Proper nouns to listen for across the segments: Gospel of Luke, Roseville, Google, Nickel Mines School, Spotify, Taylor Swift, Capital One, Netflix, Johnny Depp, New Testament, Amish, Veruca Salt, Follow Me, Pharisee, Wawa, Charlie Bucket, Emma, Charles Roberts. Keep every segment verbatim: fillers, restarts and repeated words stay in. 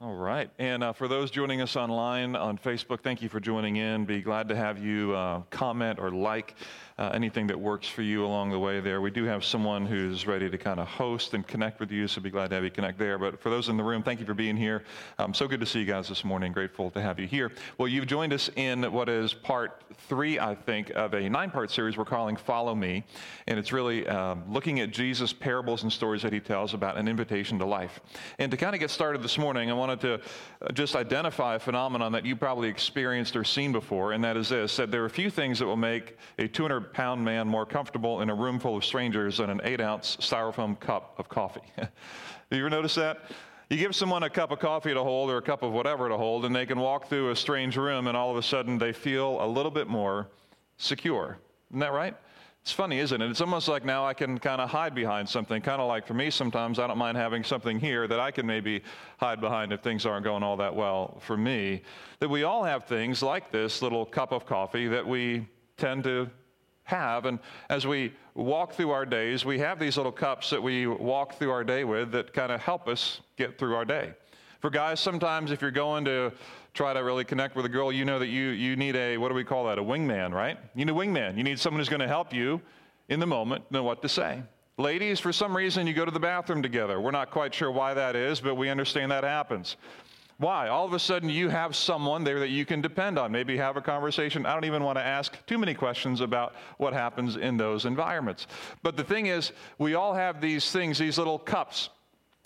All right. And uh, for those joining us online on Facebook, thank you for joining in. Be glad to have you uh, comment or like uh, anything that works for you along the way there. We do have someone who's ready to kind of host and connect with you, so be glad to have you connect there. But for those in the room, thank you for being here. Um, so good to see you guys this morning. Grateful to have you here. Well, you've joined us in what is part three, I think, of a nine-part series we're calling Follow Me. And it's really um, looking at Jesus' parables and stories that he tells about an invitation to life. And to kind of get started this morning, I want wanted to just identify a phenomenon that you probably experienced or seen before, and that is this, that there are few things that will make a two hundred pound man more comfortable in a room full of strangers than an eight ounce styrofoam cup of coffee. You ever notice that? You give someone a cup of coffee to hold or a cup of whatever to hold, and they can walk through a strange room, and all of a sudden they feel a little bit more secure. Isn't that right? It's funny, isn't it? It's almost like now I can kind of hide behind something, kind of like for me sometimes I don't mind having something here that I can maybe hide behind if things aren't going all that well for me, that we all have things like this little cup of coffee that we tend to have. And as we walk through our days, we have these little cups that we walk through our day with that kind of help us get through our day. For guys, sometimes if you're going to try to really connect with a girl, you know that you you need a, what do we call that, a wingman, right? You need a wingman. You need someone who's going to help you in the moment know what to say. Ladies, for some reason, you go to the bathroom together. We're not quite sure why that is, but we understand that happens. Why? All of a sudden, you have someone there that you can depend on, maybe have a conversation. I don't even want to ask too many questions about what happens in those environments. But the thing is, we all have these things, these little cups,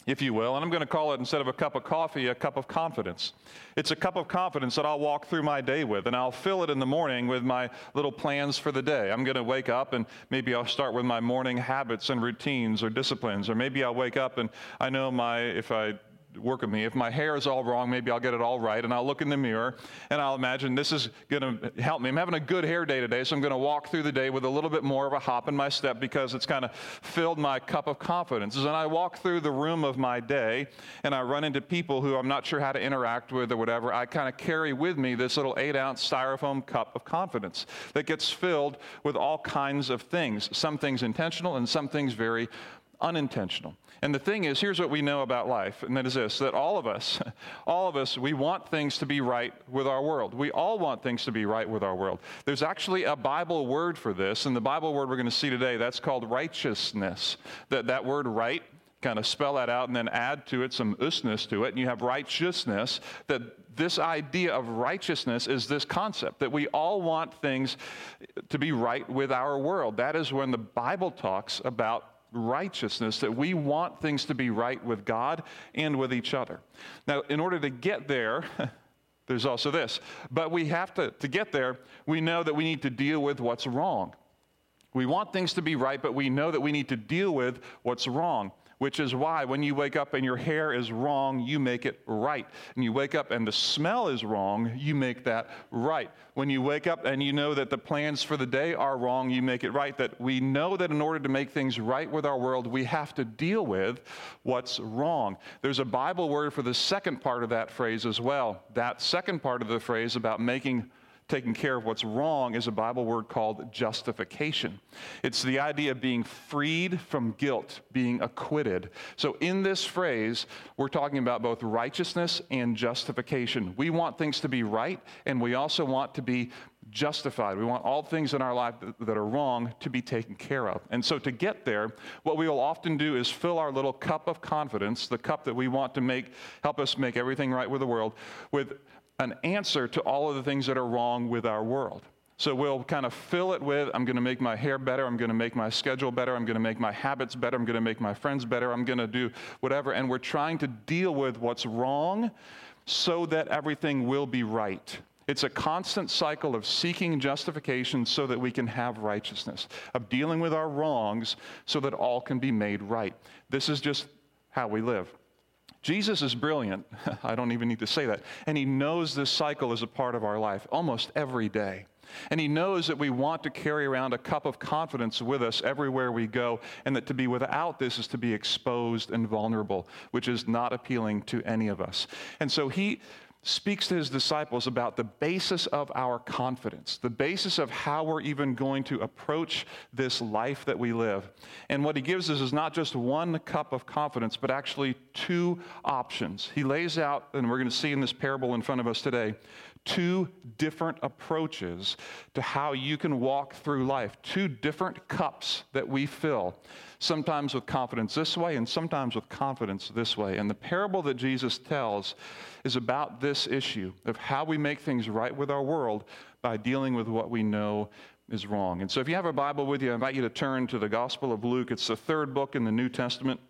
if you will, and I'm going to call it, instead of a cup of coffee, a cup of confidence. It's a cup of confidence that I'll walk through my day with, and I'll fill it in the morning with my little plans for the day. I'm going to wake up, and maybe I'll start with my morning habits and routines or disciplines, or maybe I'll wake up, and I know my, if I work with me, if my hair is all wrong, maybe I'll get it all right, and I'll look in the mirror, and I'll imagine this is going to help me. I'm having a good hair day today, so I'm going to walk through the day with a little bit more of a hop in my step because it's kind of filled my cup of confidence. And I walk through the room of my day, and I run into people who I'm not sure how to interact with or whatever. I kind of carry with me this little eight-ounce styrofoam cup of confidence that gets filled with all kinds of things, some things intentional and some things very unintentional. And the thing is, here's what we know about life, and that is this, that all of us, all of us, we want things to be right with our world. We all want things to be right with our world. There's actually a Bible word for this, and the Bible word we're going to see today, that's called righteousness. That that word right, kind of spell that out and then add to it some usness to it, and you have righteousness, that this idea of righteousness is this concept, that we all want things to be right with our world. That is when the Bible talks about righteousness, that we want things to be right with God and with each other. Now, in order to get there, there's also this, but we have to, to get there, we know that we need to deal with what's wrong. We want things to be right, but we know that we need to deal with what's wrong, which is why when you wake up and your hair is wrong, you make it right. And you wake up and the smell is wrong, you make that right. When you wake up and you know that the plans for the day are wrong, you make it right. That we know that in order to make things right with our world, we have to deal with what's wrong. There's a Bible word for the second part of that phrase as well. That second part of the phrase about making taking care of what's wrong is a Bible word called justification. It's the idea of being freed from guilt, being acquitted. So in this phrase, we're talking about both righteousness and justification. We want things to be right, and we also want to be justified. We want all things in our life that are wrong to be taken care of. And so to get there, what we will often do is fill our little cup of confidence, the cup that we want to make, help us make everything right with the world, with an answer to all of the things that are wrong with our world. So we'll kind of fill it with, I'm going to make my hair better, I'm going to make my schedule better, I'm going to make my habits better, I'm going to make my friends better, I'm going to do whatever, and we're trying to deal with what's wrong so that everything will be right. It's a constant cycle of seeking justification so that we can have righteousness, of dealing with our wrongs so that all can be made right. This is just how we live. Jesus is brilliant. I don't even need to say that. And he knows this cycle is a part of our life almost every day. And he knows that we want to carry around a cup of confidence with us everywhere we go, and that to be without this is to be exposed and vulnerable, which is not appealing to any of us. And so he speaks to his disciples about the basis of our confidence, the basis of how we're even going to approach this life that we live. And what he gives us is not just one cup of confidence, but actually two options. He lays out, and we're going to see in this parable in front of us today, two different approaches to how you can walk through life, two different cups that we fill, sometimes with confidence this way and sometimes with confidence this way. And the parable that Jesus tells is about this issue of how we make things right with our world by dealing with what we know is wrong. And so if you have a Bible with you, I invite you to turn to the Gospel of Luke. It's the third book in the New Testament.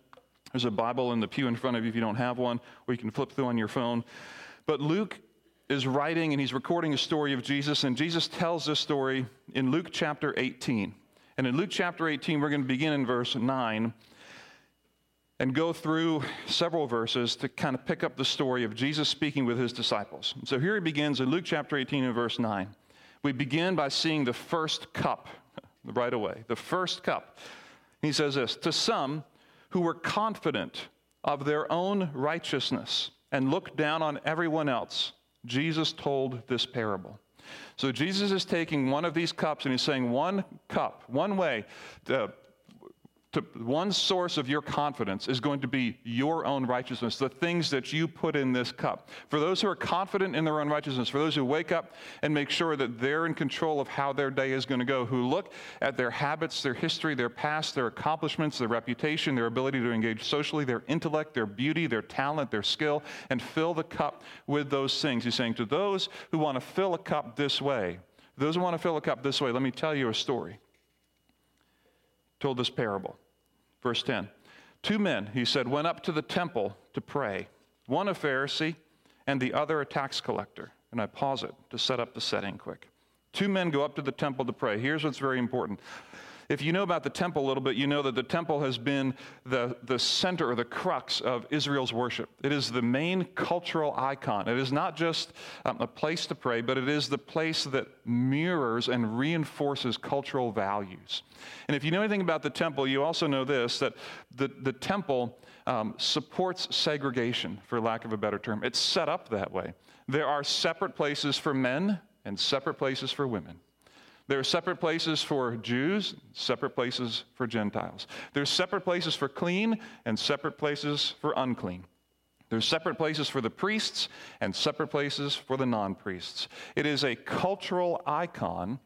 There's a Bible in the pew in front of you if you don't have one, or you can flip through on your phone. But Luke is writing and he's recording a story of Jesus, and Jesus tells this story in Luke chapter eighteen. And in Luke chapter eighteen, we're going to begin in verse nine and go through several verses to kind of pick up the story of Jesus speaking with his disciples. And so here he begins in Luke chapter eighteen and verse nine. We begin by seeing the first cup right away, the first cup. He says this, "To some who were confident of their own righteousness and looked down on everyone else, Jesus told this parable." So Jesus is taking one of these cups and he's saying one cup, one way, to, to, one source of your confidence is going to be your own righteousness, the things that you put in this cup. For those who are confident in their own righteousness, for those who wake up and make sure that they're in control of how their day is going to go, who look at their habits, their history, their past, their accomplishments, their reputation, their ability to engage socially, their intellect, their beauty, their talent, their skill, and fill the cup with those things. He's saying to those who want to fill a cup this way, those who want to fill a cup this way, let me tell you a story. Told this parable. Verse ten, "Two men," he said, "went up to the temple to pray, one a Pharisee and the other a tax collector." And I pause it to set up the setting quick. Two men go up to the temple to pray. Here's what's very important. If you know about the temple a little bit, you know that the temple has been the, the center or the crux of Israel's worship. It is the main cultural icon. It is not just um, a place to pray, but it is the place that mirrors and reinforces cultural values. And if you know anything about the temple, you also know this, that the, the temple um, supports segregation, for lack of a better term. It's set up that way. There are separate places for men and separate places for women. There are separate places for Jews, separate places for Gentiles. There's separate places for clean and separate places for unclean. There's separate places for the priests and separate places for the non-priests. It is a cultural icon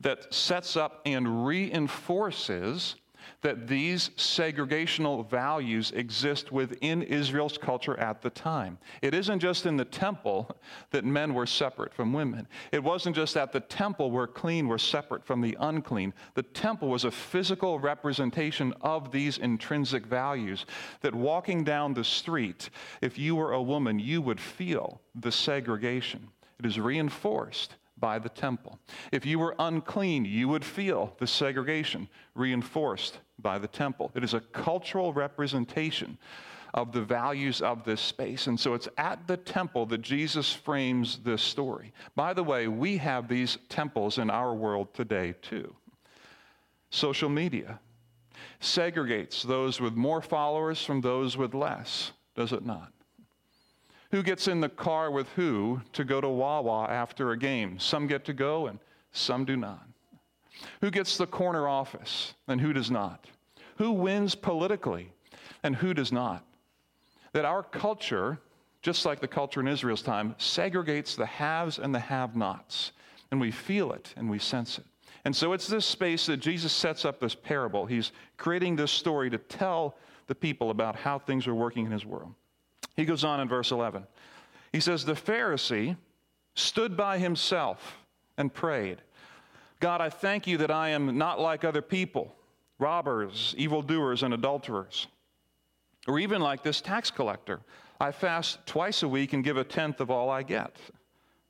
that sets up and reinforces that these segregational values exist within Israel's culture at the time. It isn't just in the temple that men were separate from women. It wasn't just at the temple where clean were separate from the unclean. The temple was a physical representation of these intrinsic values that walking down the street, if you were a woman, you would feel the segregation. It is reinforced by the temple. If you were unclean, you would feel the segregation reinforced by the temple. It is a cultural representation of the values of this space. And so it's at the temple that Jesus frames this story. By the way, we have these temples in our world today too. Social media segregates those with more followers from those with less, does it not? Who gets in the car with who to go to Wawa after a game? Some get to go and some do not. Who gets the corner office and who does not? Who wins politically and who does not? That our culture, just like the culture in Israel's time, segregates the haves and the have-nots. And we feel it and we sense it. And so it's this space that Jesus sets up this parable. He's creating this story to tell the people about how things are working in his world. He goes on in verse eleven. He says, "The Pharisee stood by himself and prayed, 'God, I thank you that I am not like other people, robbers, evildoers, and adulterers, or even like this tax collector. I fast twice a week and give a tenth of all I get.'"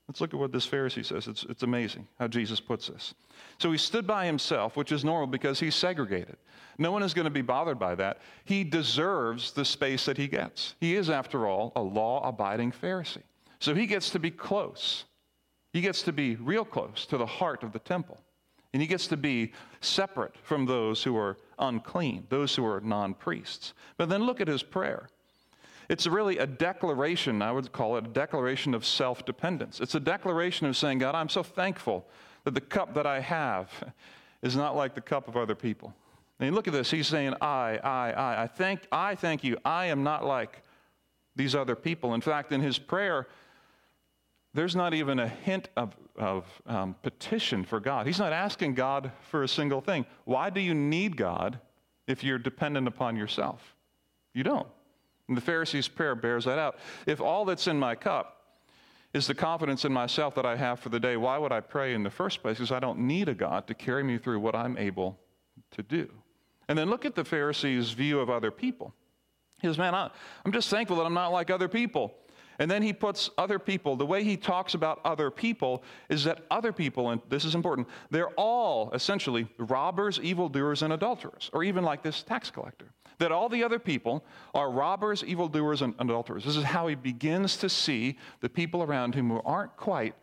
Let's look at what this Pharisee says. It's, it's amazing how Jesus puts this. So he stood by himself, which is normal because he's segregated. No one is going to be bothered by that. He deserves the space that he gets. He is, after all, a law-abiding Pharisee. So he gets to be close. He gets to be real close to the heart of the temple. And he gets to be separate from those who are unclean, those who are non-priests. But then look at his prayer. It's really a declaration, I would call it a declaration of self-dependence. It's a declaration of saying, God, I'm so thankful that the cup that I have is not like the cup of other people. And look at this. He's saying, I, I, I. I thank, I thank you. I am not like these other people. In fact, in his prayer, there's not even a hint of, of um, petition for God. He's not asking God for a single thing. Why do you need God if you're dependent upon yourself? You don't. And the Pharisee's prayer bears that out. If all that's in my cup is the confidence in myself that I have for the day, why would I pray in the first place? Because I don't need a God to carry me through what I'm able to do. And then look at the Pharisee's view of other people. He says, man, I, I'm just thankful that I'm not like other people. And then he puts other people, the way he talks about other people is that other people, and this is important, they're all essentially robbers, evildoers, and adulterers, or even like this tax collector, that all the other people are robbers, evildoers, and adulterers. This is how he begins to see the people around him who aren't quite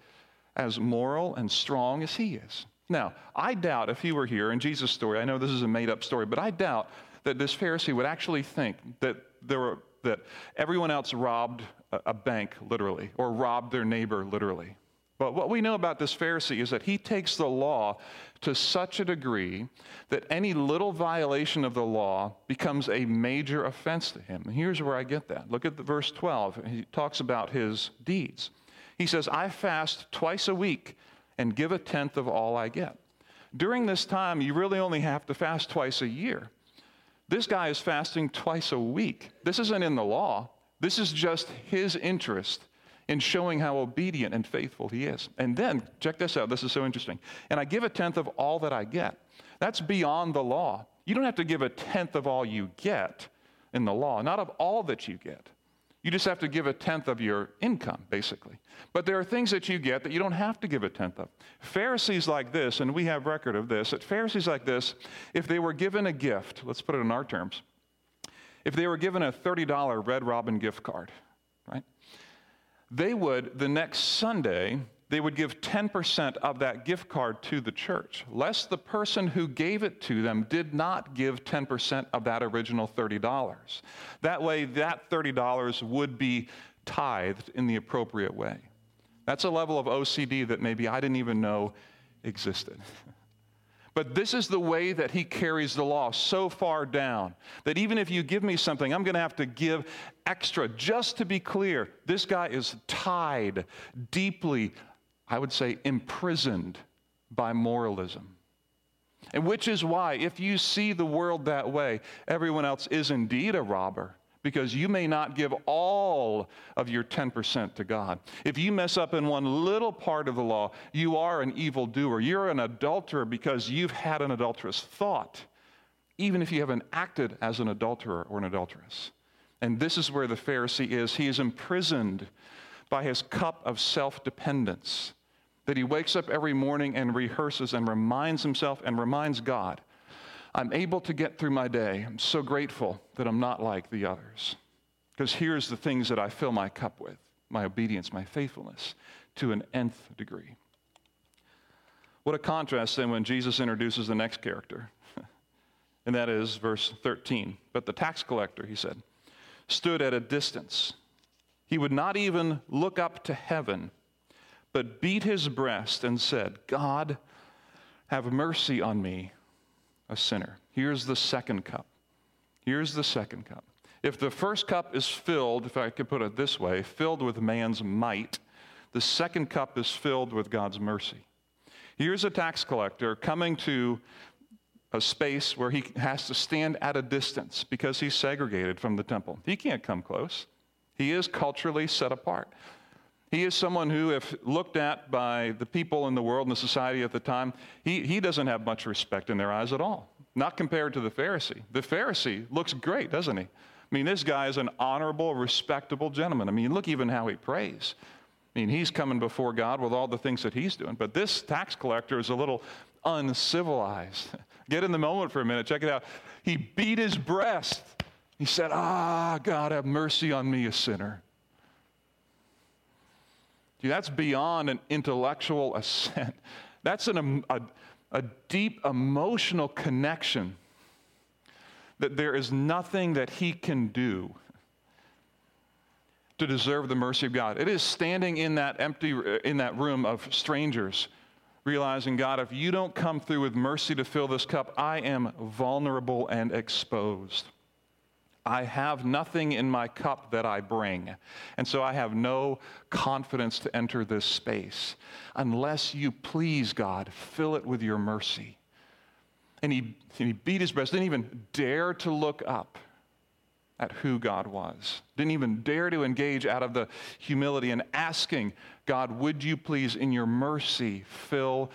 as moral and strong as he is. Now, I doubt if he were here in Jesus' story, I know this is a made-up story, but I doubt that this Pharisee would actually think that there were, that everyone else robbed a bank, literally, or robbed their neighbor, literally. But what we know about this Pharisee is that he takes the law to such a degree that any little violation of the law becomes a major offense to him. And here's where I get that. Look at the verse twelve. He talks about his deeds. He says, I fast twice a week and give a tenth of all I get. During this time, you really only have to fast twice a year. This guy is fasting twice a week. This isn't in the law. This is just his interest in showing how obedient and faithful he is. And then, check this out. This is so interesting. And I give a tenth of all that I get. That's beyond the law. You don't have to give a tenth of all you get in the law, not of all that you get. You just have to give a tenth of your income, basically. But there are things that you get that you don't have to give a tenth of. Pharisees like this, and we have record of this, that Pharisees like this, if they were given a gift, let's put it in our terms, if they were given a thirty dollars Red Robin gift card, right? They would, the next Sunday, they would give ten percent of that gift card to the church, lest the person who gave it to them did not give ten percent of that original thirty dollars. That way, that thirty dollars would be tithed in the appropriate way. That's a level of O C D that maybe I didn't even know existed. But this is the way that he carries the law so far down that even if you give me something, I'm going to have to give extra. Just to be clear, this guy is tied deeply, I would say, imprisoned by moralism. And which is why, if you see the world that way, everyone else is indeed a robber. Because you may not give all of your ten percent to God. If you mess up in one little part of the law, you are an evildoer. You're an adulterer because you've had an adulterous thought, even if you haven't acted as an adulterer or an adulteress. And this is where the Pharisee is. He is imprisoned by his cup of self-dependence, that he wakes up every morning and rehearses and reminds himself and reminds God, I'm able to get through my day. I'm so grateful that I'm not like the others. Because here's the things that I fill my cup with, my obedience, my faithfulness, to an nth degree. What a contrast then when Jesus introduces the next character. And that is verse thirteen. But the tax collector, he said, stood at a distance. He would not even look up to heaven, but beat his breast and said, God, have mercy on me, a sinner. Here's the second cup. Here's the second cup. If the first cup is filled, if I could put it this way, filled with man's might, the second cup is filled with God's mercy. Here's a tax collector coming to a space where he has to stand at a distance because he's segregated from the temple. He can't come close. He is culturally set apart. He is someone who, if looked at by the people in the world and the society at the time, he, he doesn't have much respect in their eyes at all, not compared to the Pharisee. The Pharisee looks great, doesn't he? I mean, this guy is an honorable, respectable gentleman. I mean, look even how he prays. I mean, he's coming before God with all the things that he's doing. But this tax collector is a little uncivilized. Get in the moment for a minute. Check it out. He beat his breast. He said, ah, God, have mercy on me, a sinner. Dude, that's beyond an intellectual assent. That's an, a, a deep emotional connection that there is nothing that he can do to deserve the mercy of God. It is standing in that empty, in that room of strangers, realizing, God, if you don't come through with mercy to fill this cup, I am vulnerable and exposed. I have nothing in my cup that I bring, and so I have no confidence to enter this space. Unless you please, God, fill it with your mercy. And he, and he beat his breast, didn't even dare to look up at who God was, didn't even dare to engage out of the humility and asking, God, would you please in your mercy fill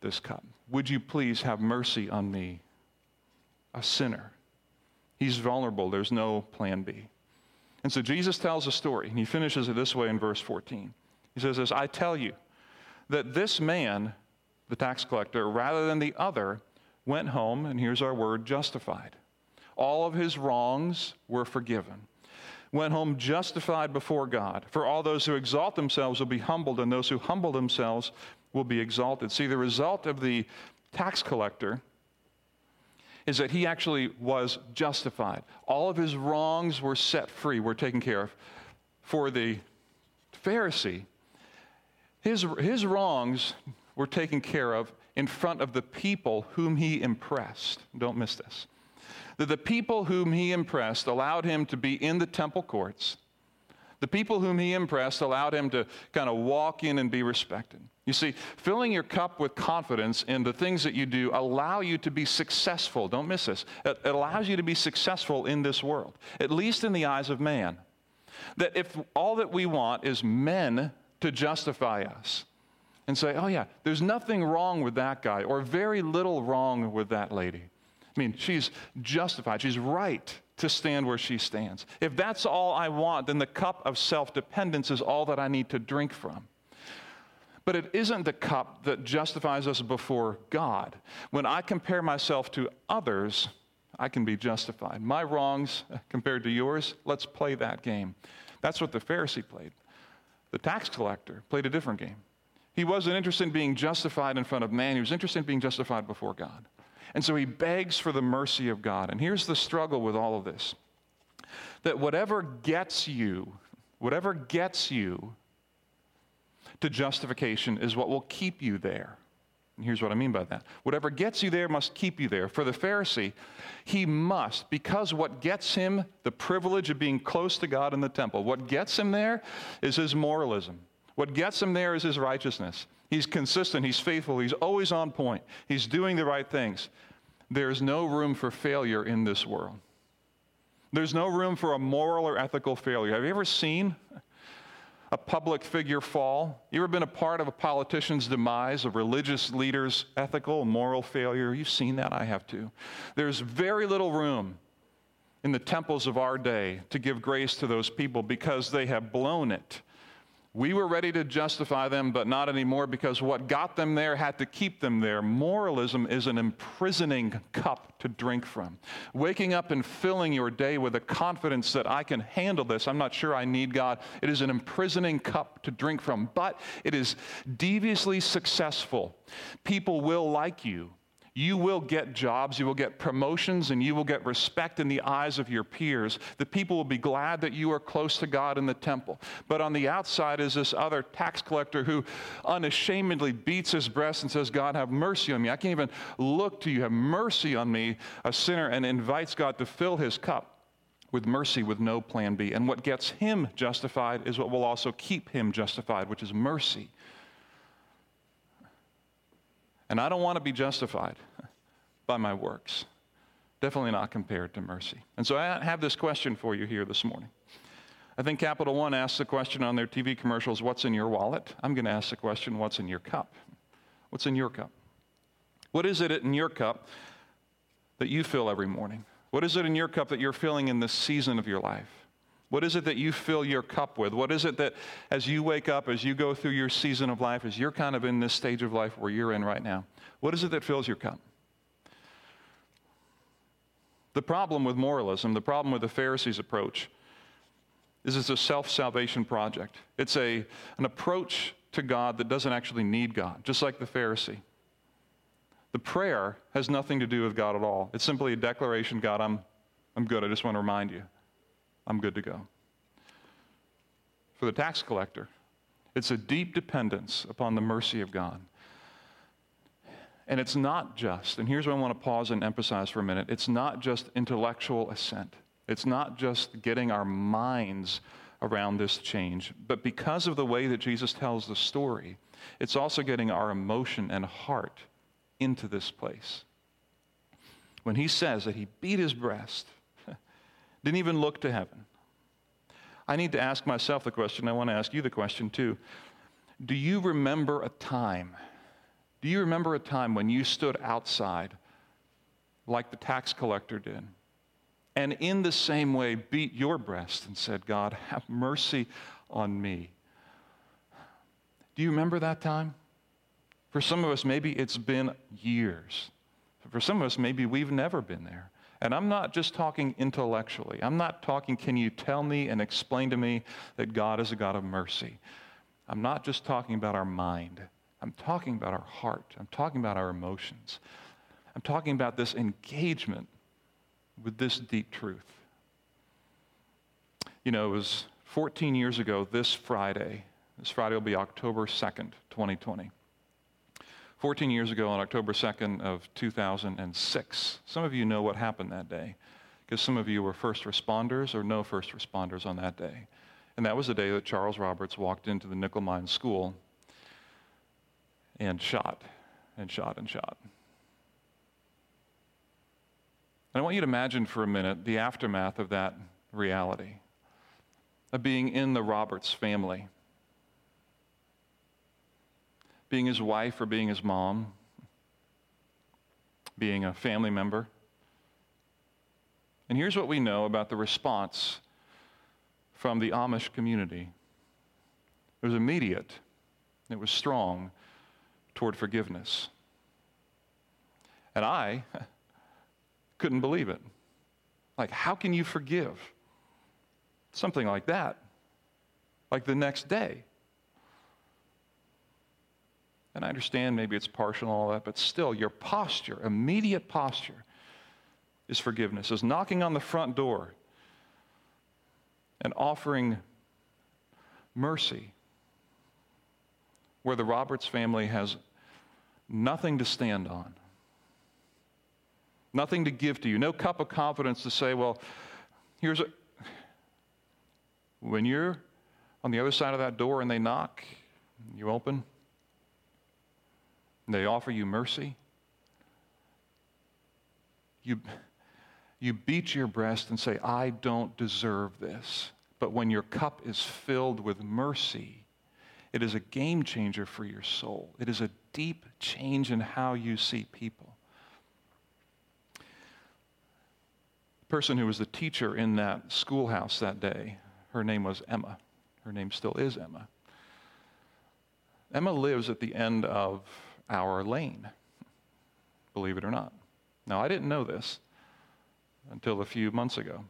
this cup? Would you please have mercy on me, a sinner? He's vulnerable. There's no plan B. And so Jesus tells a story, and he finishes it this way in verse fourteen. He says this, I tell you that this man, the tax collector, rather than the other, went home, and here's our word, justified. All of his wrongs were forgiven. Went home justified before God. For all those who exalt themselves will be humbled, and those who humble themselves will be exalted. See, the result of the tax collector is that he actually was justified. All of his wrongs were set free, were taken care of. For the Pharisee, his, his wrongs were taken care of in front of the people whom he impressed. Don't miss this. That the people whom he impressed allowed him to be in the temple courts. The people whom he impressed allowed him to kind of walk in and be respected. You see, filling your cup with confidence in the things that you do allow you to be successful. Don't miss this. It allows you to be successful in this world, at least in the eyes of man. That if all that we want is men to justify us and say, oh yeah, there's nothing wrong with that guy or very little wrong with that lady. I mean, she's justified. She's right to stand where she stands. If that's all I want, then the cup of self-dependence is all that I need to drink from. But it isn't the cup that justifies us before God. When I compare myself to others, I can be justified. My wrongs compared to yours, let's play that game. That's what the Pharisee played. The tax collector played a different game. He wasn't interested in being justified in front of man. He was interested in being justified before God. And so he begs for the mercy of God. And here's the struggle with all of this. That whatever gets you, whatever gets you to justification is what will keep you there. And here's what I mean by that. Whatever gets you there must keep you there. For the Pharisee, he must, because what gets him the privilege of being close to God in the temple, what gets him there is his moralism. What gets him there is his righteousness. He's consistent, he's faithful, he's always on point, he's doing the right things. There's no room for failure in this world. There's no room for a moral or ethical failure. Have you ever seen a public figure fall? You ever been a part of a politician's demise, a religious leader's ethical, moral failure? You've seen that, I have too. There's very little room in the temples of our day to give grace to those people because they have blown it. We were ready to justify them, but not anymore, because what got them there had to keep them there. Moralism is an imprisoning cup to drink from. Waking up and filling your day with a confidence that I can handle this, I'm not sure I need God. It is an imprisoning cup to drink from, but it is deviously successful. People will like you. You will get jobs, you will get promotions, and you will get respect in the eyes of your peers. The people will be glad that you are close to God in the temple. But on the outside is this other tax collector who unashamedly beats his breast and says, God, have mercy on me. I can't even look to you. Have mercy on me, a sinner, and invites God to fill his cup with mercy with no plan B. And what gets him justified is what will also keep him justified, which is mercy. And I don't want to be justified by my works. Definitely not compared to mercy. And so I have this question for you here this morning. I think Capital One asks the question on their T V commercials, what's in your wallet? I'm going to ask the question, what's in your cup? What's in your cup? What is it in your cup that you fill every morning? What is it in your cup that you're filling in this season of your life? What is it that you fill your cup with? What is it that as you wake up, as you go through your season of life, as you're kind of in this stage of life where you're in right now, what is it that fills your cup? The problem with moralism, the problem with the Pharisees' approach, is it's a self-salvation project. It's a, an approach to God that doesn't actually need God, just like the Pharisee. The prayer has nothing to do with God at all. It's simply a declaration, God, I'm, I'm good. I just want to remind you. I'm good to go. for the tax collector. It's a deep dependence upon the mercy of God. And it's not just, and here's what I want to pause and emphasize for a minute, it's not just intellectual assent. It's not just getting our minds around this change, but because of the way that Jesus tells the story, it's also getting our emotion and heart into this place. When he says that he beat his breast, didn't even look to heaven, I need to ask myself the question, I want to ask you the question too. Do you remember a time? Do you remember a time when you stood outside like the tax collector did and in the same way beat your breast and said, God, have mercy on me? Do you remember that time? For some of us, maybe it's been years. For some of us, maybe we've never been there. And I'm not just talking intellectually. I'm not talking, can you tell me and explain to me that God is a God of mercy? I'm not just talking about our mind. I'm talking about our heart. I'm talking about our emotions. I'm talking about this engagement with this deep truth. You know, it was fourteen years ago this Friday. This Friday will be October second, twenty twenty. fourteen years ago on October second of two thousand six. Some of you know what happened that day because some of you were first responders or no first responders on that day. And that was the day that Charles Roberts walked into the Nickel Mines School and shot and shot and shot. And I want you to imagine for a minute the aftermath of that reality, of being in the Roberts family, being his wife or being his mom, being a family member. And here's what we know about the response from the Amish community. It was immediate. It was strong toward forgiveness. And I couldn't believe it. Like, how can you forgive something like that? Like the next day. And I understand maybe it's partial and all that, but still, your posture, immediate posture, is forgiveness, is knocking on the front door and offering mercy where the Roberts family has nothing to stand on, nothing to give to you, no cup of confidence to say, well, here's a... When you're on the other side of that door and they knock, you open, they offer you mercy. You, you beat your breast and say, I don't deserve this. But when your cup is filled with mercy, it is a game changer for your soul. It is a deep change in how you see people. The person who was the teacher in that schoolhouse that day, her name was Emma. Her name still is Emma. Emma lives at the end of our lane, believe it or not. Now, I didn't know this until a few months ago.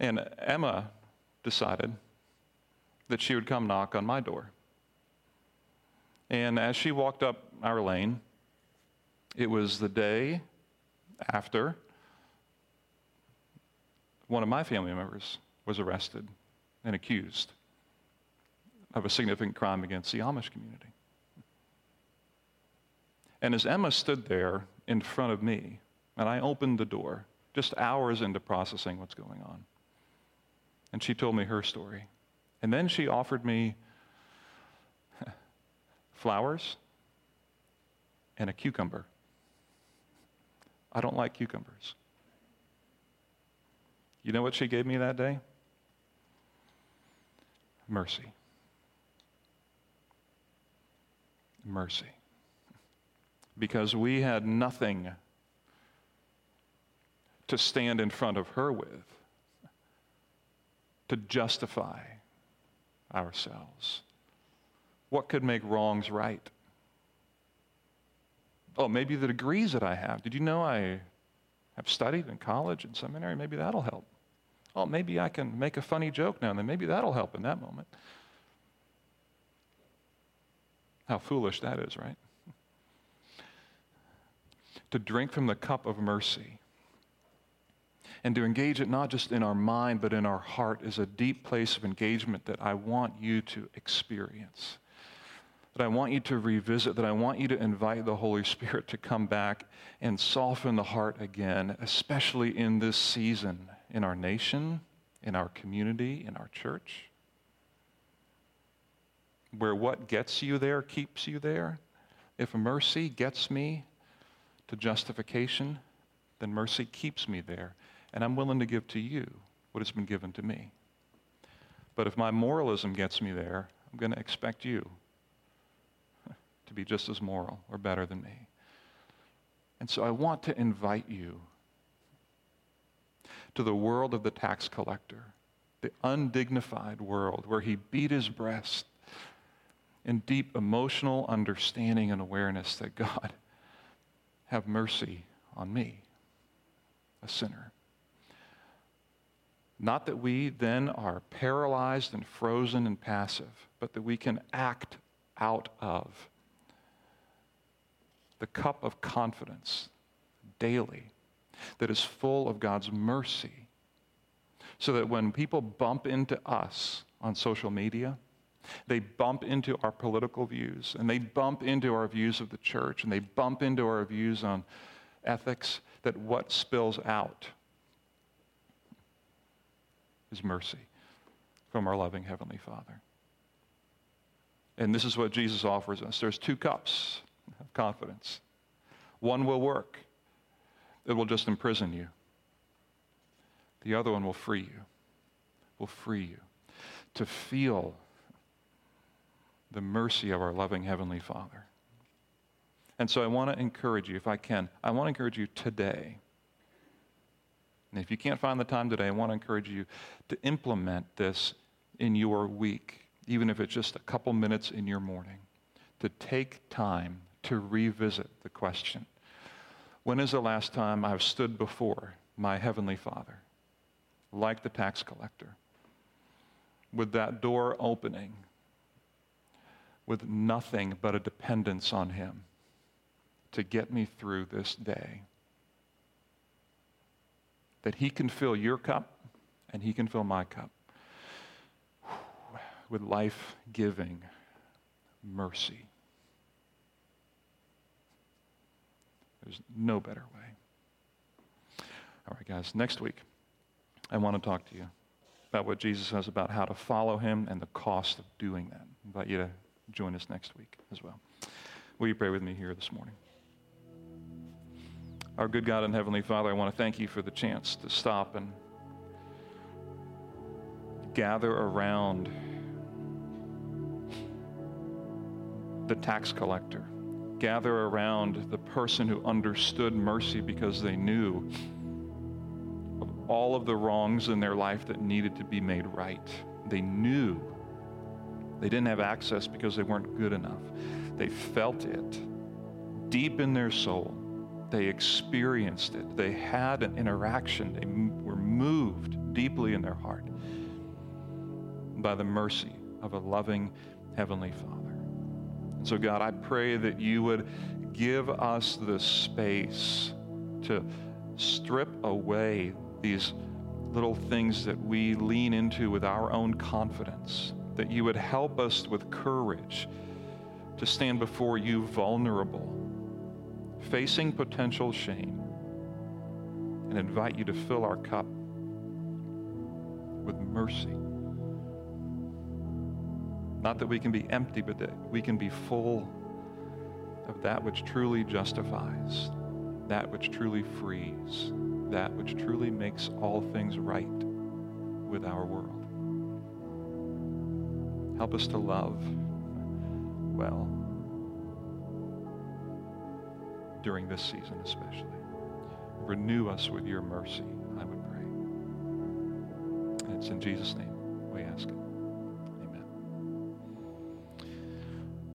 And Emma decided that she would come knock on my door. And as she walked up our lane, it was the day after one of my family members was arrested and accused of a significant crime against the Amish community. And as Emma stood there in front of me, and I opened the door, just hours into processing what's going on, and she told me her story. And then she offered me flowers and a cucumber. I don't like cucumbers. You know what she gave me that day? Mercy. Mercy. Because we had nothing to stand in front of her with to justify ourselves. What could make wrongs right? Oh, maybe the degrees that I have. Did you know I have studied in college and seminary? Maybe that'll help. Oh, maybe I can make a funny joke now and then. Maybe that'll help in that moment. How foolish that is, right? To drink from the cup of mercy. and to engage it not just in our mind but in our heart is a deep place of engagement that I want you to experience, that I want you to revisit, that I want you to invite the Holy Spirit to come back and soften the heart again, especially in this season, in our nation, in our community, in our church, where what gets you there keeps you there. If mercy gets me to justification, then mercy keeps me there, and I'm willing to give to you what has been given to me. But if my moralism gets me there, I'm going to expect you to be just as moral or better than me. And so I want to invite you to the world of the tax collector, the undignified world where he beat his breast in deep emotional understanding and awareness that God, have mercy on me, a sinner. Not that we then are paralyzed and frozen and passive, but that we can act out of the cup of confidence daily that is full of God's mercy, so that when people bump into us on social media, they bump into our political views, and they bump into our views of the church, and they bump into our views on ethics, that what spills out is mercy from our loving Heavenly Father. And this is what Jesus offers us. There's two cups of confidence. One will work. It will just imprison you. The other one will free you, will free you to feel the mercy of our loving Heavenly Father. And so I want to encourage you, if I can, I want to encourage you today. And if you can't find the time today, I want to encourage you to implement this in your week, even if it's just a couple minutes in your morning, to take time to revisit the question. When is the last time I've stood before my Heavenly Father, like the tax collector, with that door opening, with nothing but a dependence on Him to get me through this day? That He can fill your cup and He can fill my cup with life-giving mercy. There's no better way. All right, guys, next week I want to talk to you about what Jesus says about how to follow Him and the cost of doing that. I invite you to join us next week as well. Will you pray with me here this morning? Our good God and Heavenly Father, I want to thank You for the chance to stop and gather around the tax collector, gather around the person who understood mercy because they knew of all of the wrongs in their life that needed to be made right. They knew they didn't have access because they weren't good enough. They felt it deep in their soul. They experienced it. They had an interaction. They m- were moved deeply in their heart by the mercy of a loving Heavenly Father. And so, God, I pray that You would give us the space to strip away these little things that we lean into with our own confidence, that You would help us with courage to stand before You vulnerable, facing potential shame, and invite You to fill our cup with mercy. Not that we can be empty, but that we can be full of that which truly justifies, that which truly frees, that which truly makes all things right with our world. Help us to love well during this season especially. Renew us with Your mercy, I would pray. And it's in Jesus' name we ask it.